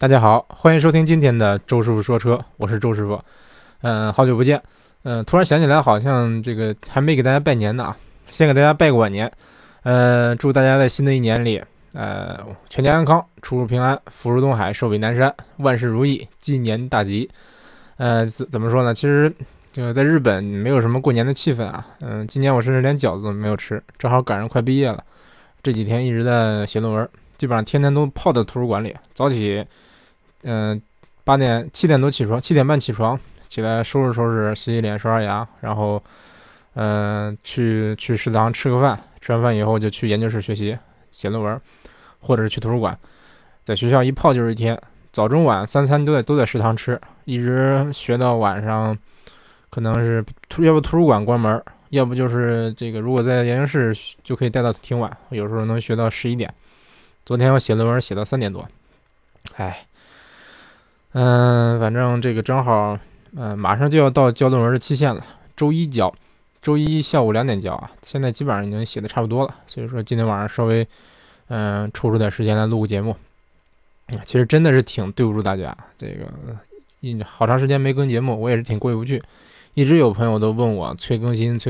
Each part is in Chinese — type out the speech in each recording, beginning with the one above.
大家好，欢迎收听今天的周师傅说车，我是周师傅。好久不见。突然想起来，好像这个还没给大家拜年呢啊，先给大家拜个晚年。祝大家在新的一年里，全家安康，出入平安，福如东海，寿比南山，万事如意，鸡年大吉。怎么说呢？其实就在日本没有什么过年的气氛啊。今年我甚至连饺子都没有吃，正好赶上快毕业了，这几天一直在写论文，基本上天天都泡在图书馆里，早起。7点半起床，起来收拾收拾，洗洗脸，刷刷牙，然后，去食堂吃个饭，吃完饭以后就去研究室学习写论文，或者是去图书馆，在学校一泡就是一天，早中晚三餐都在食堂吃，一直学到晚上，可能是要不图书馆关门，要不就是这个如果在研究室就可以待到挺晚，有时候能学到11点。昨天我写论文写到3点多，哎。反正这个正好，马上就要到交论文的期限了，周一下午2点交啊。现在基本上已经写的差不多了，所以说今天晚上稍微，抽出点时间来录个节目。其实真的是挺对不住大家，这个好长时间没更节目，我也是挺过意不去。一直有朋友都问我催更新，其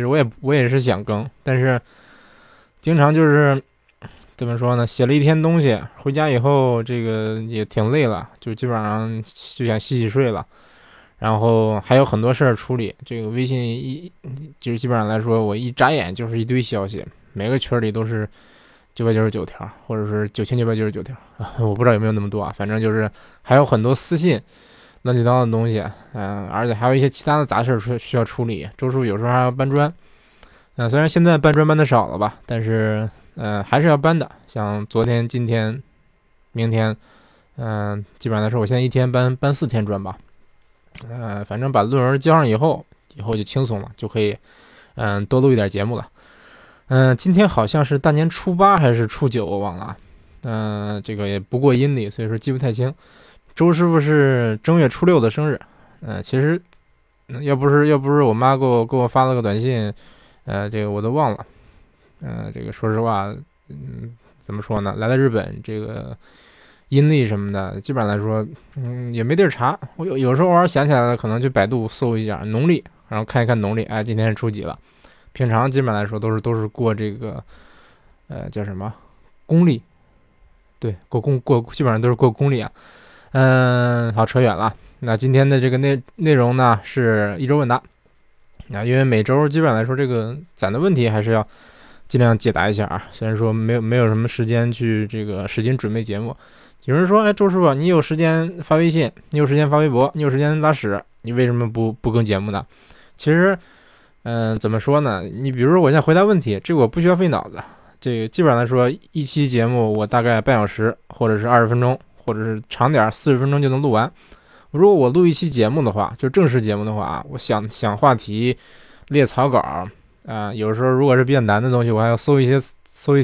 实我也是想更，但是经常就是。怎么说呢？写了一天东西，回家以后这个也挺累了，就基本上就想洗洗睡了。然后还有很多事儿处理，这个微信就是基本上来说，我一眨眼就是一堆消息，每个群里都是999条，或者是9999条，我不知道有没有那么多啊。反正就是还有很多私信，乱七八糟的东西，而且还有一些其他的杂事需要处理。周叔有时候还要搬砖，虽然现在搬砖搬的少了吧，但是。还是要搬的，像昨天、今天、明天，基本上来说，我现在一天搬4天砖吧。反正把论文交上以后就轻松了，就可以，多录一点节目了。今天好像是大年初8还是初9，我忘了啊。这个也不过阴历，所以说记不太清。周师傅是正月初6的生日。其实要不是我妈给我发了个短信，这个我都忘了。这个说实话，怎么说呢？来到日本，这个阴历什么的，基本上来说，也没地儿查。我有时候偶尔想起来了，可能去百度搜一下农历，然后看一看农历。哎，今天是初几了？平常基本上来说都是过这个，叫什么公历？对，过基本上都是过公历啊。好，扯远了。那今天的这个内容呢，是一周问答。那因为每周基本上来说，这个攒的问题还是要。尽量解答一下啊，虽然说没有什么时间去这个使劲准备节目。有人说，哎，周师傅，你有时间发微信，你有时间发微博，你有时间拉屎，你为什么不更节目呢？其实，怎么说呢？你比如说我现在回答问题，这个我不需要费脑子，这个基本上来说，一期节目我大概半小时，或者是20分钟，或者是长点40分钟就能录完。如果我录一期节目的话，就正式节目的话啊，我想话题，列草稿。有时候如果是比较难的东西，我还要搜一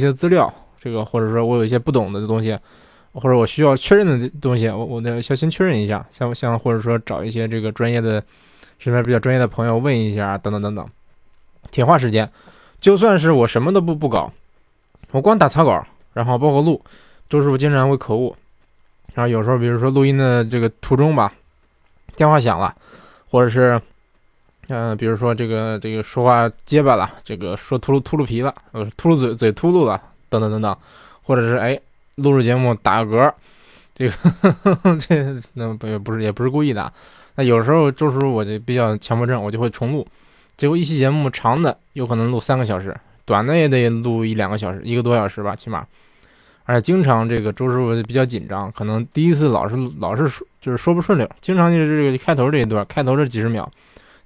些资料，这个或者说我有一些不懂的东西，或者我需要确认的东西，我得先确认一下，像或者说找一些这个专业的身边比较专业的朋友问一下，等等，挺花时间。就算是我什么都不搞，我光打草稿，然后包括录，周师傅经常会口误，然后有时候比如说录音的这个途中吧，电话响了，或者是。比如说这个说话结巴了，这个说秃噜皮了，秃噜嘴秃噜了，等等，或者是录制节目打个嗝，这个这那也不是故意的。那有时候就是我这比较强迫症，我就会重录，结果一期节目长的有可能录3个小时，短的也得录1-2个小时，1个多小时吧起码。而且经常这个周师傅比较紧张，可能第一次老是就是说不顺溜，经常就是这个开头这一段，开头这几十秒。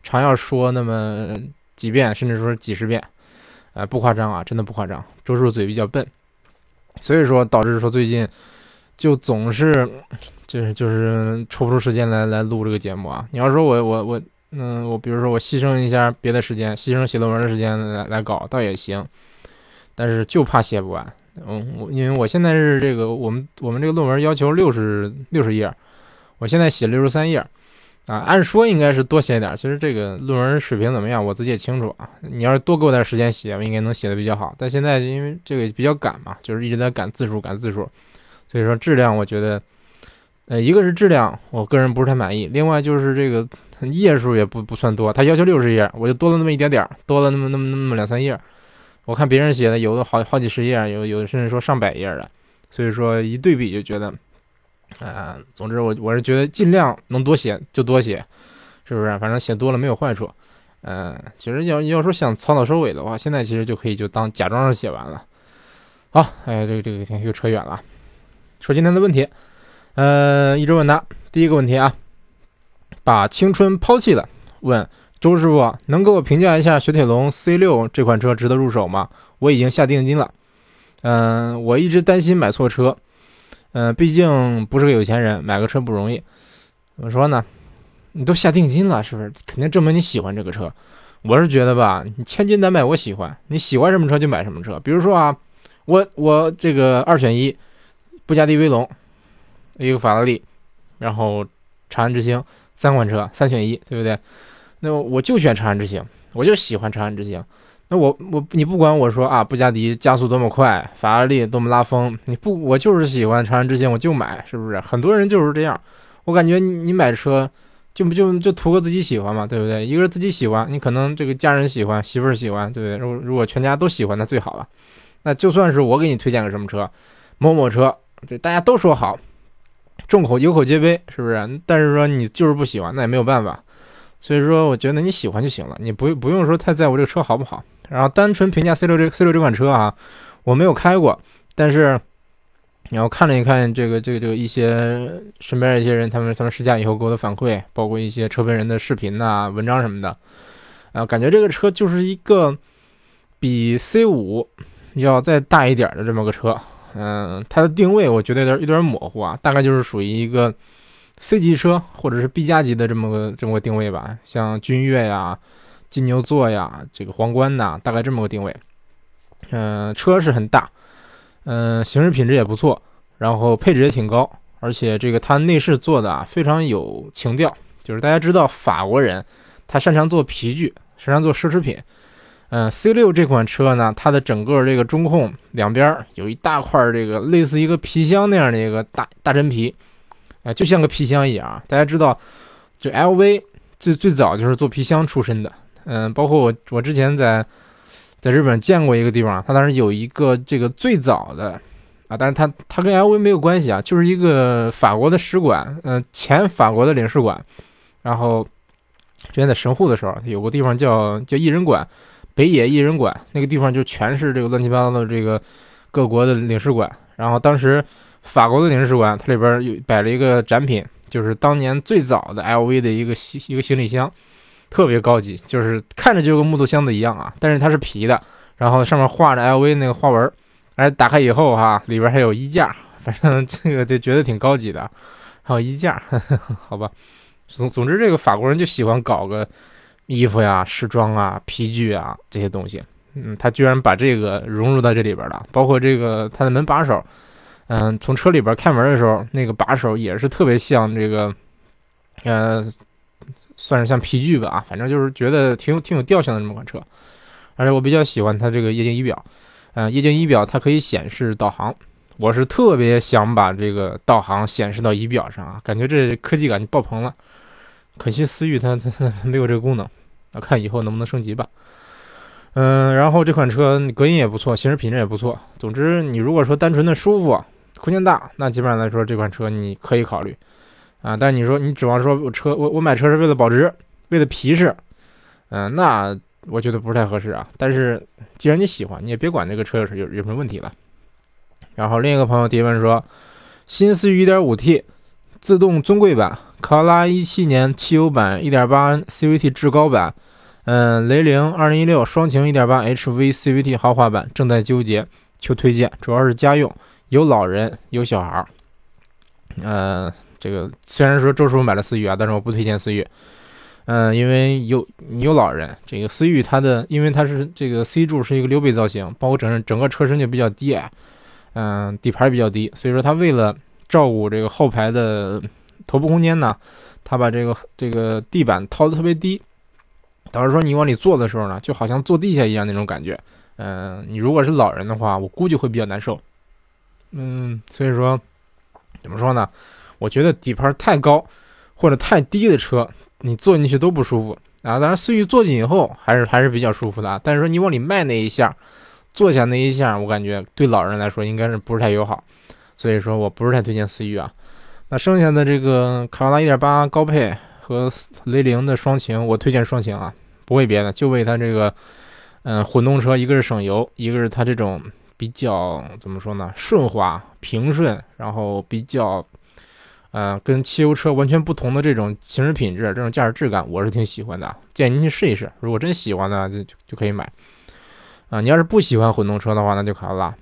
常要说那么几遍，甚至说几十遍，不夸张啊，真的不夸张。周师傅嘴比较笨，所以说导致说最近就总是就是抽不出时间来录这个节目啊。你要说我比如说我牺牲一下别的时间，牺牲写论文的时间来搞，倒也行，但是就怕写不完。因为我现在是这个我们这个论文要求60页，我现在写63页。啊，按说应该是多写一点。其实这个论文水平怎么样，我自己也清楚啊。你要是多给我点时间写，我应该能写的比较好。但现在因为这个比较赶嘛，就是一直在赶字数，所以说质量我觉得一个是质量，我个人不是太满意，另外就是这个页数也不算多，他要求60页，我就多了那么一点点，多了那么2-3页。我看别人写的有的好几十页，有的甚至说上百页的，所以说一对比就觉得，总之我是觉得尽量能多写就多写，是不是？反正写多了没有坏处。其实要说想草草收尾的话，现在其实就可以就当假装是写完了。好，这个又扯远了。说今天的问题，一周问答，第一个问题啊，把青春抛弃了。问周师傅，能给我评价一下雪铁龙 C6 这款车值得入手吗？我已经下定金了。我一直担心买错车。毕竟不是个有钱人，买个车不容易。怎么说呢？你都下定金了，是不是？肯定证明你喜欢这个车。我是觉得吧，你千金难买我喜欢，你喜欢什么车就买什么车。比如说啊，我这个2选1，布加迪威龙，一个法拉利，然后长安之星，3款车3选1，对不对？那我就选长安之星，我就喜欢长安之星。那你不管我说啊，布加迪加速多么快，法拉利多么拉风，我就是喜欢长安之星，我就买，是不是？很多人就是这样。我感觉你买车就图个自己喜欢嘛，对不对？一个是自己喜欢，你可能这个家人喜欢，媳妇儿喜欢，对不对？如果全家都喜欢，那最好了。那就算是我给你推荐个什么车，某某车，对，大家都说好，众口有口皆碑，是不是？但是说你就是不喜欢，那也没有办法。所以说，我觉得你喜欢就行了，你不用说太在乎这个车好不好。然后单纯评价 C6 这款车啊，我没有开过，但是你要看了一看这个一些身边的一些人，他们试驾以后给我的反馈，包括一些车评人的视频文章什么的，感觉这个车就是一个比 C5 要再大一点的这么个车。它的定位我觉得有点模糊啊，大概就是属于一个 C 级车或者是 B 加级的这么个定位吧，像君越呀、金牛座呀，这个皇冠呐，大概这么个定位。车是很大，行驶品质也不错，然后配置也挺高，而且这个它内饰做的非常有情调。就是大家知道法国人他擅长做皮具，擅长做奢侈品。C6 这款车呢，它的整个这个中控两边有一大块这个类似一个皮箱那样的一个大真皮，就像个皮箱一样啊。大家知道，就 LV 最早就是做皮箱出身的。包括我之前在日本见过一个地方，它当时有一个这个最早的啊，但是它跟 LV 没有关系啊，就是一个法国的使馆，前法国的领事馆。然后之前在神户的时候，有个地方叫艺人馆，北野艺人馆，那个地方就全是这个乱七八糟的这个各国的领事馆。然后当时法国的领事馆它里边有摆了一个展品，就是当年最早的 LV 的一个行李箱。特别高级，就是看着就跟木头箱子一样啊，但是它是皮的，然后上面画着 LV 那个花纹，而打开以后里边还有衣架，反正这个就觉得挺高级的，还有衣架，好吧。总之这个法国人就喜欢搞个衣服呀、时装啊、皮具啊这些东西，他居然把这个融入到这里边了，包括这个他的门把手，从车里边开门的时候，那个把手也是特别像这个，算是像皮具吧，反正就是觉得挺有调性的这么款车。而且我比较喜欢它这个液晶仪表，液晶仪表它可以显示导航，我是特别想把这个导航显示到仪表上啊，感觉这科技感就爆棚了。可惜思域它没有这个功能，要看以后能不能升级吧。然后这款车隔音也不错，行驶品质也不错。总之你如果说单纯的舒服、空间大，那基本上来说这款车你可以考虑。但你说你指望说我买车是为了保值，为了皮实，那我觉得不是太合适啊。但是既然你喜欢，你也别管这个车有什么问题了。然后另一个朋友提问说，新思域 1.5T 自动尊贵版、考拉2017年汽油版、1.8 CVT 至高版，雷凌2016双擎 1.8 HV CVT 豪华版正在纠结，求推荐，主要是家用，有老人有小孩。这个虽然说周师傅买了思域但是我不推荐思域，因为有老人，这个思域它的，因为它是这个 C 柱是一个溜背造型，包括整个车身就比较低矮，底盘比较低，所以说它为了照顾这个后排的头部空间呢，它把这个地板掏得特别低，导致说你往里坐的时候呢，就好像坐地下一样那种感觉，你如果是老人的话，我估计会比较难受，所以说。怎么说呢？我觉得底盘太高或者太低的车，你坐进去都不舒服啊。当然，思域坐进以后还是比较舒服的啊。但是说你往里迈那一下，坐下那一下，我感觉对老人来说应该是不是太友好。所以说我不是太推荐思域啊。那剩下的这个卡罗拉 1.8 高配和雷凌的双擎，我推荐双擎啊，不为别的，就为它这个混动车，一个是省油，一个是它这种比较怎么说呢，顺滑平顺，然后比较跟汽油车完全不同的这种行驶品质，这种驾驶质感，我是挺喜欢的，建议您去试一试。如果真喜欢呢，就可以买啊。你要是不喜欢混动车的话，那就卡罗拉。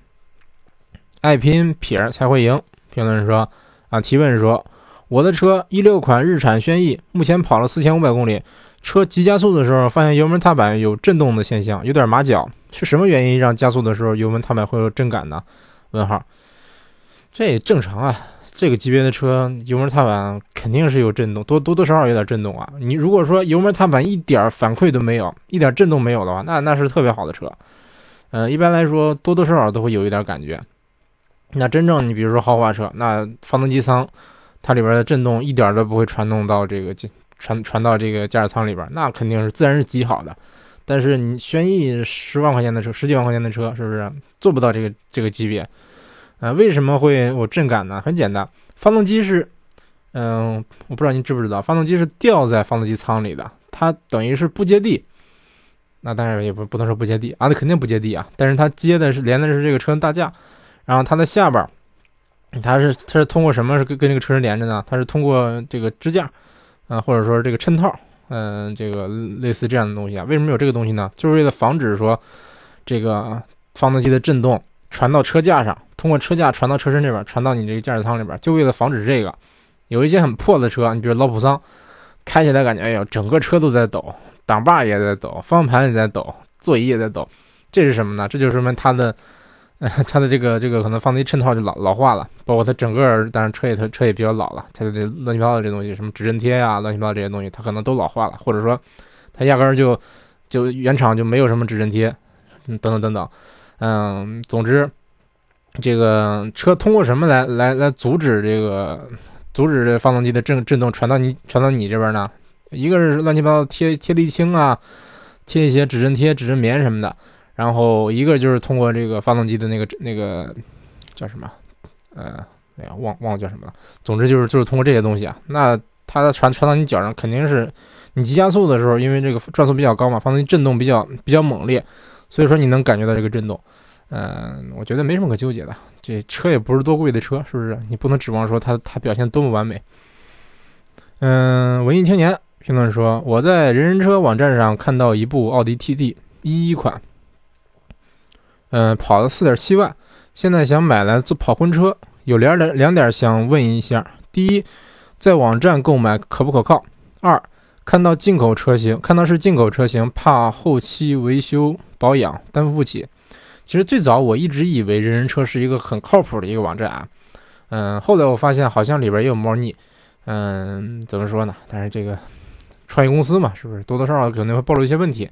爱拼撇才会赢，评论说啊，提问说，我的车16款日产轩逸，目前跑了4500公里，车急加速的时候发现油门踏板有震动的现象，有点麻脚，是什么原因让加速的时候油门踏板会有震感呢？问号。这也正常啊，这个级别的车油门踏板肯定是有震动，多少有点震动啊。你如果说油门踏板一点反馈都没有，一点震动没有的话，那是特别好的车。一般来说多少都会有一点感觉。那真正你比如说豪华车，那发动机舱它里边的震动一点都不会传到这个驾驶舱里边，那肯定是自然是极好的。但是你轩逸10万块钱的车，10几万块钱的车，是不是做不到这个级别？为什么会有震感呢？很简单，发动机是我不知道您知不知道，发动机是吊在发动机舱里的，它等于是不接地。那当然也不能说不接地啊，那肯定不接地啊，但是它连的是这个车大架。然后它的下边，它是通过什么是跟这个车身连着呢？它是通过这个支架，或者说这个衬套，这个类似这样的东西啊。为什么有这个东西呢？就是为了防止说这个发动机的震动传到车架上，通过车架传到车身这边，传到你这个驾驶舱里边，就为了防止这个。有一些很破的车，你比如老普桑，开起来感觉哎呦，整个车都在抖，挡把也在抖，方向盘也在抖，座椅也在抖，这是什么呢？这就是说明它的这个可能放在一衬套就老化了，包括它整个，当然车也比较老了，它的这乱七八糟的这东西，什么指针贴啊，乱七八糟这些东西，它可能都老化了，或者说它压根儿就原厂就没有什么指针贴，等等，总之这个车通过什么来阻止这发动机的震动传到你这边呢？一个是乱七八糟贴沥青啊，贴一些指针贴、指针棉什么的。然后一个就是通过这个发动机的那个叫什么，忘了叫什么了。总之就是通过这些东西啊，那它传到你脚上，肯定是你急加速的时候，因为这个转速比较高嘛，发动机震动比较猛烈，所以说你能感觉到这个震动。我觉得没什么可纠结的，这车也不是多贵的车，是不是？你不能指望说它表现多么完美。文艺青年评论说，我在人人车网站上看到一部奥迪 TT 11款。跑了4.7万，现在想买来做跑婚车，有两点想问一下：第一，在网站购买可不可靠？二，看到是进口车型，怕后期维修保养担负不起。其实最早我一直以为人人车是一个很靠谱的一个网站啊，后来我发现好像里边也有猫腻，怎么说呢？但是这个创业公司嘛，是不是多多少少可能会暴露一些问题？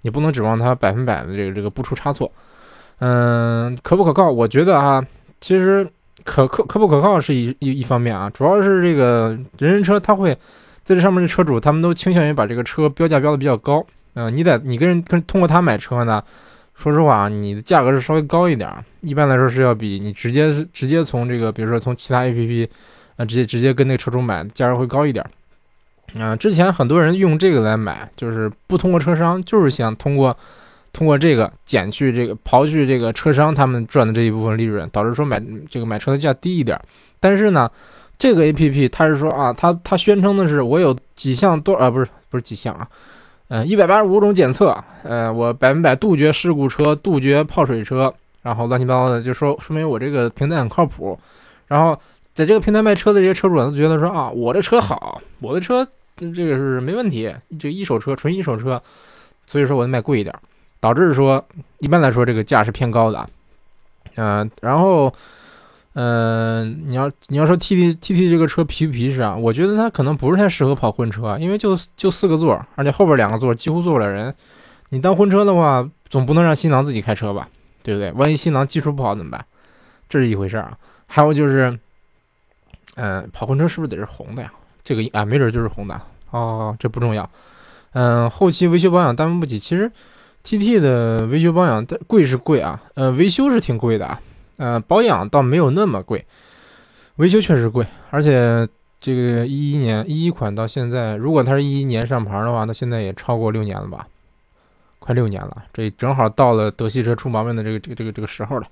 你不能指望它100%的这个不出差错。可不可靠？我觉得啊，其实可不可靠是一方面啊，主要是这个人人车，它会在这上面的车主，他们都倾向于把这个车标价标的比较高。你跟通过他买车呢，说实话，你的价格是稍微高一点，一般来说是要比你直接从这个，比如说从其他 APP，直接跟那个车主买，价格会高一点。之前很多人用这个来买，就是不通过车商，就是想通过这个刨去这个车商他们赚的这一部分利润，导致说买车的价低一点。但是呢，这个 APP 它是说啊，它宣称的是我有几项不是几项啊，185种检测，我100%杜绝事故车，杜绝泡水车，然后乱七八糟的，就说明我这个平台很靠谱。然后在这个平台卖车的这些车主都觉得说啊，我的车好，我的车这个是没问题，这一手车纯一手车，所以说我卖贵一点。导致说，一般来说这个价是偏高的，然后，你要说 TT 这个车皮不皮实啊？我觉得它可能不是太适合跑婚车，因为就4个座，而且后边2个座几乎坐不了人。你当婚车的话，总不能让新郎自己开车吧，对不对？万一新郎技术不好怎么办？这是一回事啊。还有就是，跑婚车是不是得是红的呀？这个啊，没准就是红的哦，这不重要。后期维修保养担负不起。其实 TT 的维修保养贵是贵啊，维修是挺贵的啊，保养倒没有那么贵，维修确实贵。而且这个11款到现在，如果它是11年上牌的话，那现在也超过6年了吧，快6年了，这正好到了德系车出毛病的这个时候了。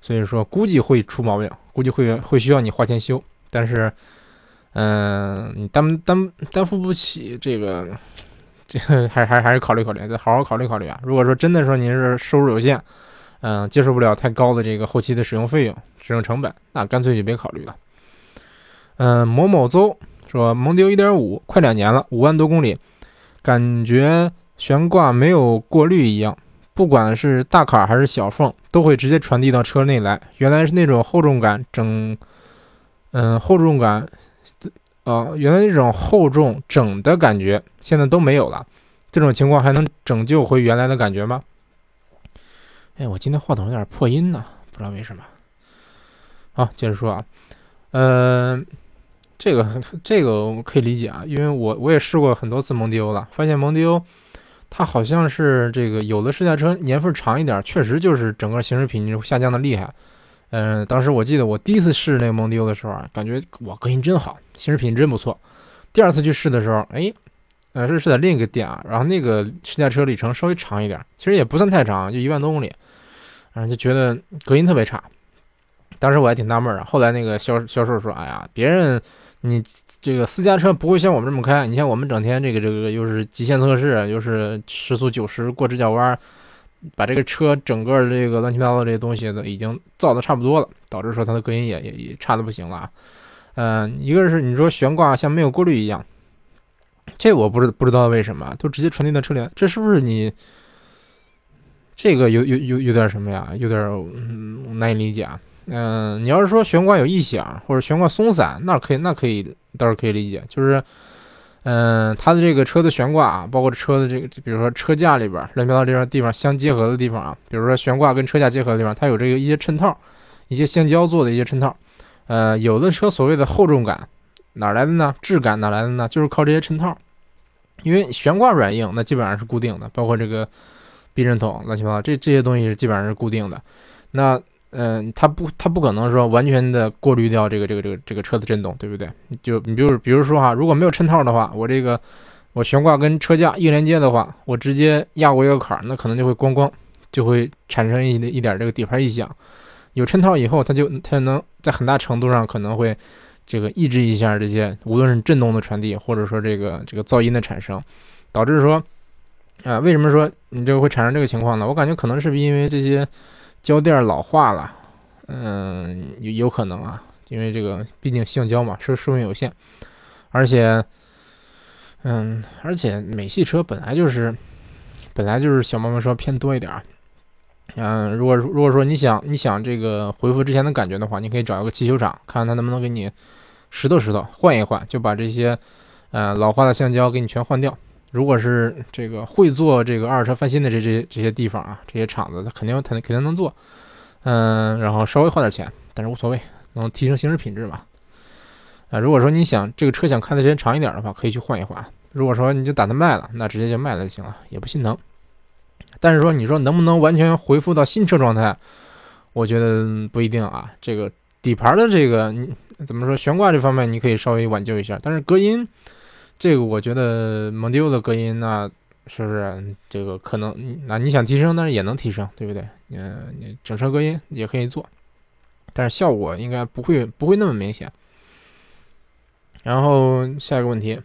所以说估计会出毛病，估计会需要你花钱修，但是你担负不起这个还是考虑考虑，再好好考虑考虑啊。如果说真的说您是收入有限，接受不了太高的这个后期的使用费用、使用成本，那干脆就别考虑了。某某邹说蒙迪欧 1.5 快2年了，5万多公里，感觉悬挂没有过滤一样，不管是大卡还是小缝都会直接传递到车内来，原来是那种厚重感整的感觉现在都没有了，这种情况还能拯救回原来的感觉吗？哎，我今天话筒有点破音呢，不知道为什么。好，接着说啊。这个我可以理解啊，因为我也试过很多次蒙迪欧了，发现蒙迪欧它好像是这个有的试驾车年份长一点，确实就是整个行驶品质下降的厉害。当时我记得我第一次试那个蒙迪欧的时候啊，感觉哇隔音真好，行驶品质真不错。第二次去试的时候，是在另一个店啊，然后那个试驾车里程稍微长一点，其实也不算太长，就1万多公里，然后就觉得隔音特别差。当时我还挺纳闷啊，后来那个销售说，哎呀，别人你这个私家车不会像我们这么开，你像我们整天这个又是极限测试，又是时速90过直角弯，把这个车整个这个乱七八糟的这些东西呢已经造的差不多了，导致说它的隔音也差的不行了啊。一个是你说悬挂像没有过滤一样，这我不知道为什么，都直接传递到车里，这是不是你？这个有点什么呀？有点难以理解啊。你要是说悬挂有异响或者悬挂松散，那可以倒是可以理解，就是它的这个车的悬挂啊，包括车的这个，比如说车架里边乱七八糟这地方相结合的地方啊，比如说悬挂跟车架结合的地方，它有这个一些衬套，一些橡胶做的一些衬套。有的车所谓的厚重感哪来的呢？质感哪来的呢？就是靠这些衬套，因为悬挂软硬那基本上是固定的，包括这个避震筒乱七八糟这些东西是基本上是固定的，那它不可能说完全的过滤掉这个车的震动，对不对？就你比如说哈，如果没有衬套的话，我悬挂跟车架硬连接的话，我直接压过一个坎，那可能就会就会产生一点这个底盘异响。有衬套以后，它能在很大程度上可能会这个抑制一下这些，无论是震动的传递，或者说这个噪音的产生，导致说，为什么说你这个会产生这个情况呢？我感觉可能是因为这些胶垫老化了，有可能啊，因为这个毕竟橡胶嘛，寿命有限，而且美系车本来就是小毛病车偏多一点，如果说你想这个恢复之前的感觉的话，你可以找一个汽修厂，看看他能不能给你拾掇拾掇，换一换，就把这些老化的橡胶给你全换掉。如果是这个会做这个二手车翻新的这些地方啊，这些厂子，它肯定能做，然后稍微花点钱，但是无所谓，能提升行驶品质嘛。如果说你想这个车想开的时间长一点的话，可以去换一换。如果说你就打算卖了，那直接就卖了就行了，也不心疼。但是说你说能不能完全恢复到新车状态，我觉得不一定啊。这个底盘的这个怎么说，悬挂这方面你可以稍微挽救一下，但是隔音。这个我觉得蒙迪欧的隔音那是不是这个可能？那你想提升，但是也能提升，对不对？你整车隔音也可以做，但是效果应该不会那么明显。然后下一个问题，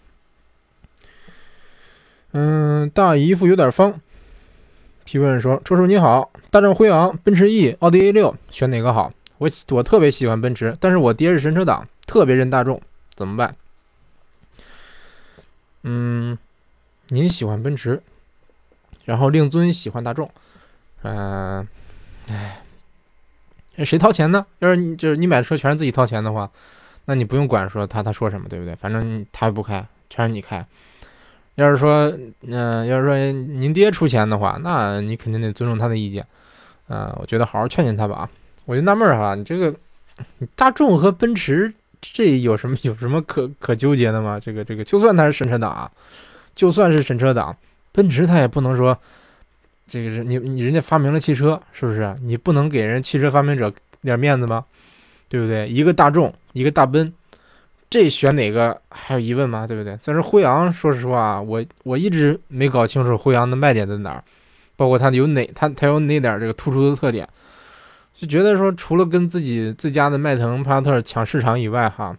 大姨夫有点方提问说：“周师傅你好，大众辉昂、奔驰 E、奥迪 A6 选哪个好？我特别喜欢奔驰，但是我爹是神车党，特别认大众，怎么办？”您喜欢奔驰，然后令尊喜欢大众，谁掏钱呢？要是你买车全是自己掏钱的话，那你不用管说他说什么，对不对？反正他也不开，全是你开。要是说您爹出钱的话，那你肯定得尊重他的意见。我觉得好好劝劝他吧。我就纳闷哈，你大众和奔驰这有什么可纠结的吗？这个，就算它是神车党啊，就算是神车党，奔驰它也不能说这个是你人家发明了汽车，是不是？你不能给人汽车发明者点面子吗？对不对？一个大众，一个大奔，这选哪个还有疑问吗？对不对？但是辉昂，说实话，我一直没搞清楚辉昂的卖点在哪儿，包括它有哪点这个突出的特点，就觉得说除了跟自家的迈腾、帕萨特抢市场以外，哈，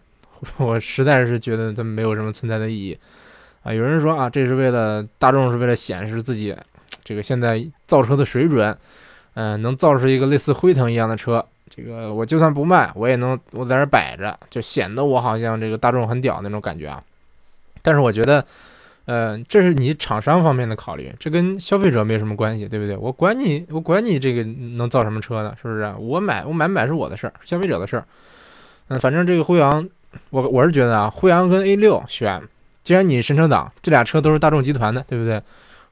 我实在是觉得它没有什么存在的意义啊。有人说啊，这是为了大众是为了显示自己这个现在造车的水准，能造出一个类似辉腾一样的车，这个我就算不卖，我也能我在这摆着，就显得我好像这个大众很屌那种感觉啊。但是我觉得。这是你厂商方面的考虑，这跟消费者没什么关系，对不对？我管你这个能造什么车呢，是不是？我买不买是我的事儿，消费者的事儿。反正这个辉昂，我是觉得啊，辉昂跟 A6 选，既然你神车党，这俩车都是大众集团的，对不对？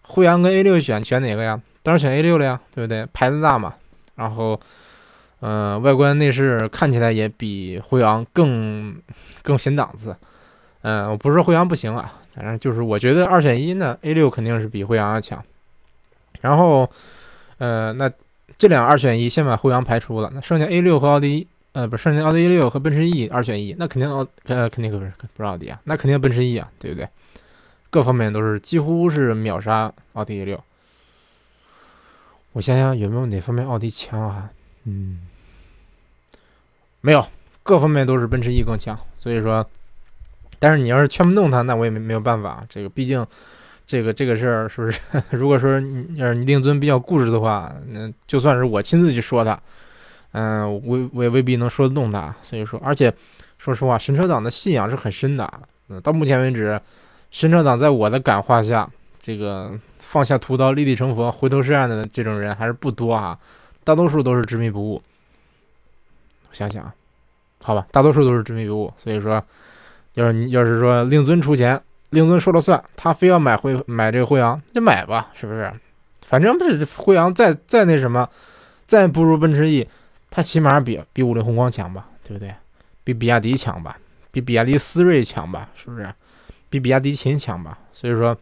辉昂跟 A6 选哪个呀？当然选 A6 了呀，对不对？牌子大嘛，然后外观内饰看起来也比辉昂更显档次。我不是说辉昂不行啊，反正就是我觉得二选一呢 ，A6 肯定是比辉昂要强。然后，那这两二选一，先把辉昂排除了，那剩下 A6 和奥迪，剩下奥迪 A6 和奔驰 E 二选一，那肯定不是奥迪啊，那肯定奔驰 E 啊，对不对？各方面都是几乎是秒杀奥迪 A6。我想想有没有哪方面奥迪强啊？没有，各方面都是奔驰 E 更强，所以说。但是你要是劝不动他，那我也没有办法。这个毕竟，这个事儿是不是？如果说你令尊比较固执的话，那就算是我亲自去说他，我也未必能说得动他。所以说，而且说实话，神车党的信仰是很深的。到目前为止，神车党在我的感化下，这个放下屠刀立地成佛、回头是岸的这种人还是不多啊。大多数都是执迷不悟。我想想啊，好吧，大多数都是执迷不悟。所以说。要是说令尊出钱，令尊说了算，他非要买这个辉昂，就买吧，是不是？反正不是辉昂再那什么，再不如奔驰 E， 他起码比5菱宏光强吧，对不对？比比亚迪强吧，比比亚迪思锐强吧，是不是？比比亚迪秦强吧？所以说，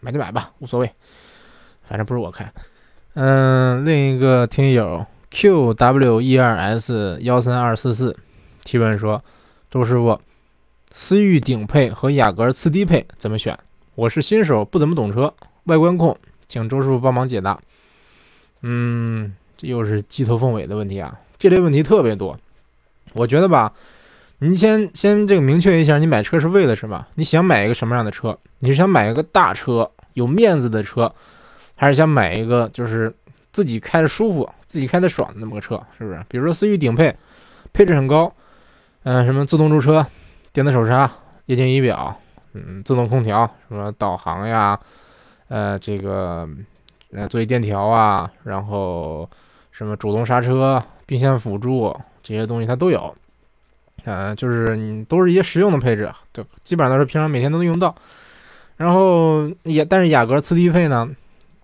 买就买吧，无所谓，反正不是我开。另一个听友 QW12S13244 提问说。周师傅，思域顶配和雅阁次低配怎么选？我是新手，不怎么懂车，外观控，请周师傅帮忙解答。这又是鸡头凤尾的问题啊，这类问题特别多。我觉得吧，您先这个明确一下，你买车是为了什么？你想买一个什么样的车？你是想买一个大车，有面子的车，还是想买一个就是自己开的舒服、自己开的爽的那么个车？是不是？比如说思域顶配，配置很高。什么自动驻车、电子手刹、液晶仪表，自动空调，什么导航呀，座椅电调啊，然后什么主动刹车、并线辅助这些东西它都有，就是你都是一些实用的配置，对，基本上都是平常每天都能用到。然后但是雅阁次低配呢，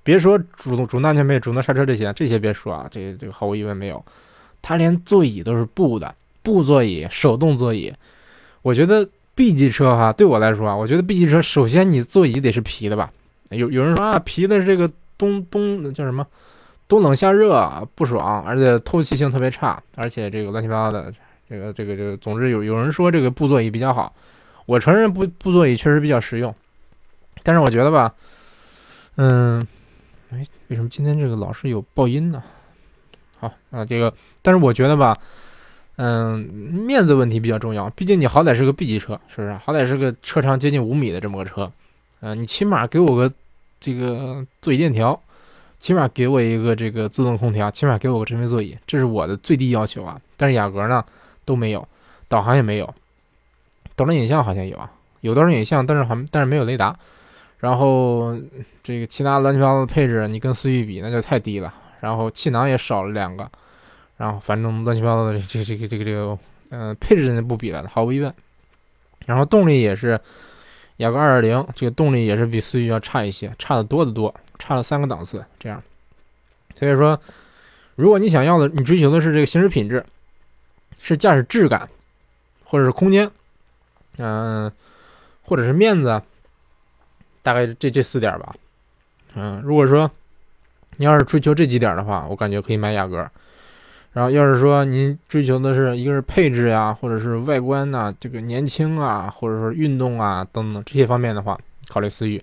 别说主动安全配、主动刹车这些别说啊，这个毫无疑问没有，它连座椅都是布的。布座椅、手动座椅，我觉得 B 级车哈，对我来说啊，我觉得 B 级车首先你座椅得是皮的吧？有人说啊，皮的这个冬叫什么？冬冷夏热啊，不爽，而且透气性特别差，而且这个乱七八糟的，这个，总之有人说这个布座椅比较好，我承认布座椅确实比较实用，但是我觉得吧，为什么今天这个老是有爆音呢？好啊，这个，但是我觉得吧。面子问题比较重要，毕竟你好歹是个 B 级车，是不是？好歹是个车长接近5米的这么个车，你起码给我个这个座椅电调，起码给我一个这个自动空调，起码给我个真皮座椅，这是我的最低要求啊。但是雅阁呢都没有，导航也没有，导正影像好像有啊，有导正影像，但是没有雷达。然后这个其他乱七八糟的配置，你跟思域比那就太低了。然后气囊也少了2个。然后反正乱七八糟的这个配置就不比了，毫无疑问。然后动力也是雅阁2.0，这个动力也是比思域要差一些，差的多得多，差了3个档次这样。所以说，如果你追求的是这个行驶品质，是驾驶质感，或者是空间，或者是面子，大概这四点吧。如果说你要是追求这几点的话，我感觉可以买雅阁。然后要是说您追求的是一个是配置呀，或者是外观呐、这个年轻啊，或者说运动啊等等这些方面的话，考虑思域。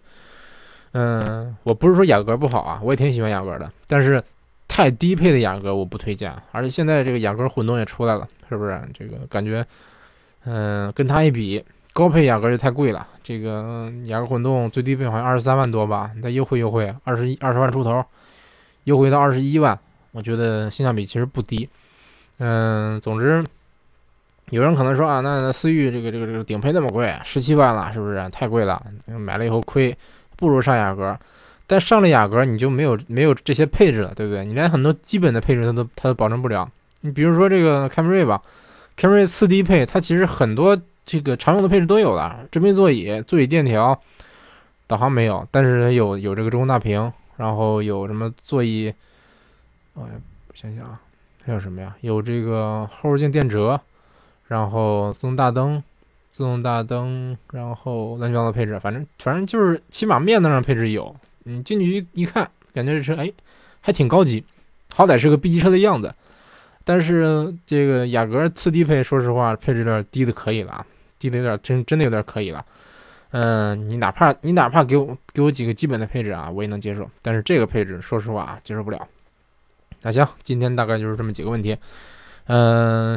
我不是说雅阁不好啊，我也挺喜欢雅阁的，但是太低配的雅阁我不推荐。而且现在这个雅阁混动也出来了，是不是？这个感觉，跟它一比，高配雅阁就太贵了。这个雅阁混动最低配好像23万多吧，再优惠，20万出头，优惠到21万。我觉得性价比其实不低。总之，有人可能说啊，那思域这个顶配那么贵，17万了，是不是太贵了？买了以后亏，不如上雅阁。但上了雅阁，你就没有这些配置了，对不对？你连很多基本的配置它都保证不了。你比如说这个凯美瑞吧，凯美瑞次低配，它其实很多这个常用的配置都有了，真皮座椅、座椅电调，导航没有，但是有这个中控大屏，然后有什么座椅。想想啊，还有什么呀？有这个后视镜电折，然后自动大灯，然后乱七八糟配置，反正就是起码面子上配置有。你进去一看，感觉这车还挺高级，好歹是个 B 级车的样子。但是这个雅阁次低配，说实话配置有点低的可以了啊，低的有点真的有点可以了。你哪怕给我几个基本的配置啊，我也能接受。但是这个配置，说实话啊，接受不了。那行，今天大概就是这么几个问题，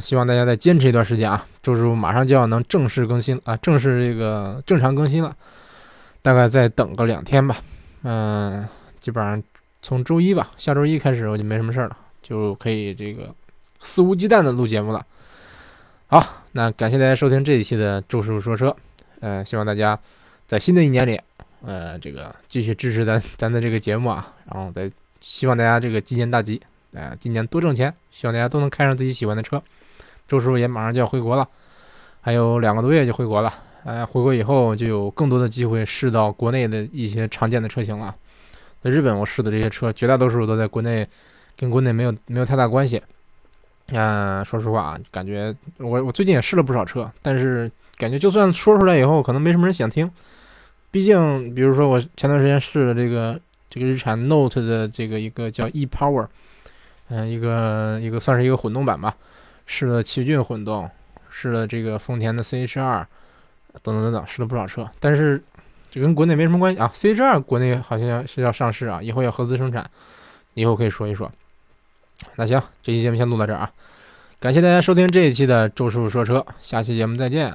希望大家再坚持一段时间啊，就是马上就要能正式更新啊，正式这个正常更新了，大概再等个2天吧，基本上从周一吧，下周一开始我就没什么事了，就可以这个肆无忌惮的录节目了。好，那感谢大家收听这一期的周师傅说车，希望大家在新的一年里，这个继续支持咱的这个节目啊，然后再希望大家这个今年大吉。今年多挣钱，希望大家都能开上自己喜欢的车。周师傅也马上就要回国了，还有2个多月就回国了。回国以后就有更多的机会试到国内的一些常见的车型了。在日本我试的这些车，绝大多数都在国内，跟国内没有太大关系。说实话啊，感觉我最近也试了不少车，但是感觉就算说出来以后，可能没什么人想听。毕竟，比如说我前段时间试了这个日产 Note 的这个一个叫 ePower。一个算是一个混动版吧，试了奇骏混动，试了这个丰田的 CHR， 等等，试了不少车，但是这跟国内没什么关系啊。CHR 国内好像是要上市啊，以后要合资生产，以后可以说一说。那行，这期节目先录到这儿啊，感谢大家收听这一期的周师傅说车，下期节目再见。